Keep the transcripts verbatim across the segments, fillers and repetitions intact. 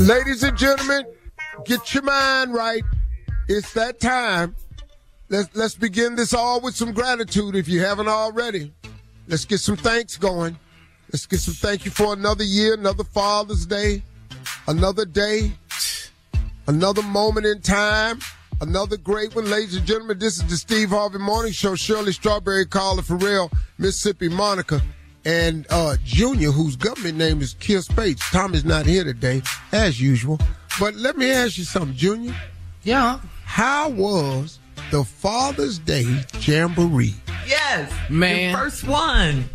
Ladies and gentlemen, get your mind right. It's that time. Let's let's begin this all with some gratitude if you haven't already. Let's get some thanks going. Let's get some thank you for another year, another Father's Day, another day, another moment in time, another great one. Ladies and gentlemen, this is the Steve Harvey Morning Show. Shirley Strawberry, Carla Pharrell, Mississippi Monica. And uh, Junior, whose government name is Keir Spates. Tom is not here today, as usual. But let me ask you something, Junior. Yeah? How was the Father's Day Jamboree? Yes, man. The first one.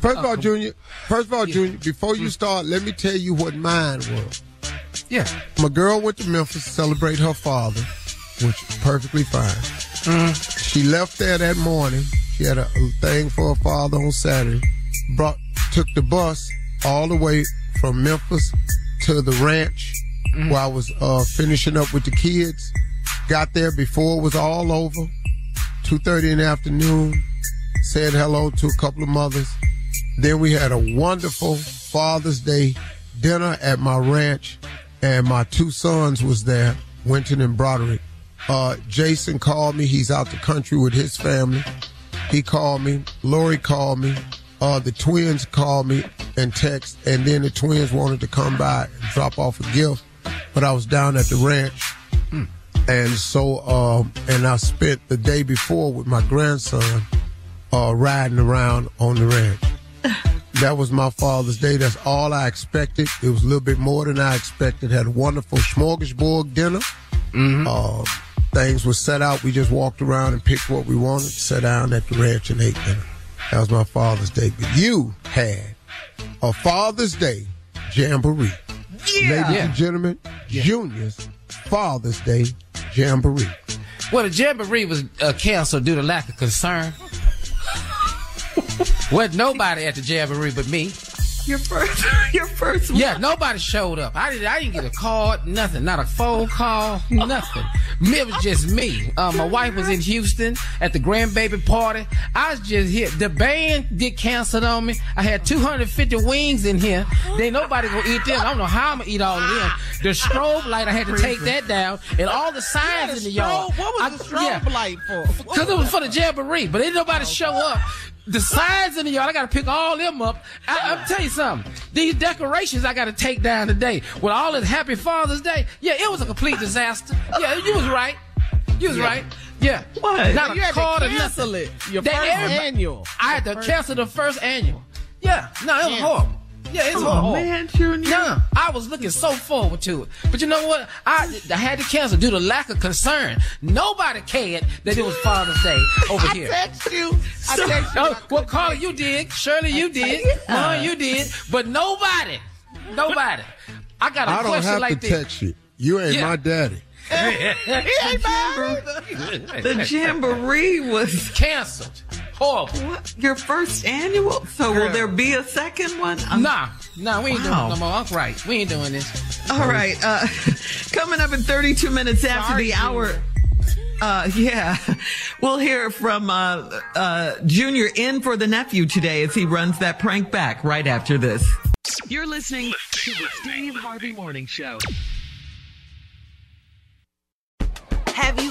First of all, Junior, first of all, yeah. Junior, before you start, let me tell you what mine was. Yeah. My girl went to Memphis to celebrate her father, which is perfectly fine. Mm. She left there that morning. She had a thing for her father on Saturday. Brought, took the bus all the way from Memphis to the ranch mm-hmm. where I was uh, finishing up with the kids. Got there before it was all over, two thirty in the afternoon, said hello to a couple of mothers. Then we had a wonderful Father's Day dinner at my ranch, and my two sons was there, Wynton and Broderick. Uh, Jason called me. He's out the country with his family. He called me. Lori called me. Uh, the twins called me and text, and then the twins wanted to come by and drop off a gift, but I was down at the ranch. Mm. And so, um, and I spent the day before with my grandson uh, riding around on the ranch. That was my Father's Day. That's all I expected. It was a little bit more than I expected. Had a wonderful smorgasbord dinner. Mm-hmm. Uh, things were set out. We just walked around and picked what we wanted, sat down at the ranch and ate dinner. That was my Father's Day. But you had a Father's Day Jamboree. Yeah. Ladies yeah. and gentlemen, yeah. Junior's Father's Day Jamboree. Well, the Jamboree was uh, canceled due to lack of concern. Wasn't nobody at the Jamboree but me. Your first your first one. Yeah, nobody showed up. I didn't I didn't get a card, nothing, not a phone call, nothing. It was just me. Um, my wife was in Houston at the grandbaby party. I was just here. The band did canceled on me. I had two hundred fifty wings in here. They nobody gonna eat them. I don't know how I'm gonna eat all of them. The strobe light, I had to take that down, and all the signs in the yard. What was I, the strobe yeah, light for? Because it was for the Jamboree, but didn't nobody show up. The signs in the yard, I got to pick all them up. I, I'll tell you something. These decorations I got to take down today. With all this Happy Father's Day, yeah, it was a complete disaster. Yeah, you was right. You was yeah. right. Yeah. What? Not you a card to cancel it. Your first annual. I had to cancel the first annual. Yeah. No, it was yeah. horrible. Yeah, it's horrible. Oh, man, Junior. No, I was looking so forward to it. But you know what? I, I had to cancel due to lack of concern. Nobody cared that it was Father's Day over I here. I text you. I text you. Oh, well, Carla, you did. Shirley, you did. Mom, you did. But nobody. Nobody. I got a I question like this. I don't have to text you. You ain't yeah. my daddy. The jamboree was canceled. Horrible. What? Your first annual? So Girl. will there be a second one? I'm... Nah, nah, we ain't wow. doing it no more. I'm right. We ain't doing this. All right. Uh, coming up in thirty-two minutes after Sorry, the hour. Uh, yeah, we'll hear from uh, uh, Junior in for the nephew today as he runs that prank back right after this. You're listening to the Steve Harvey Morning Show. Have you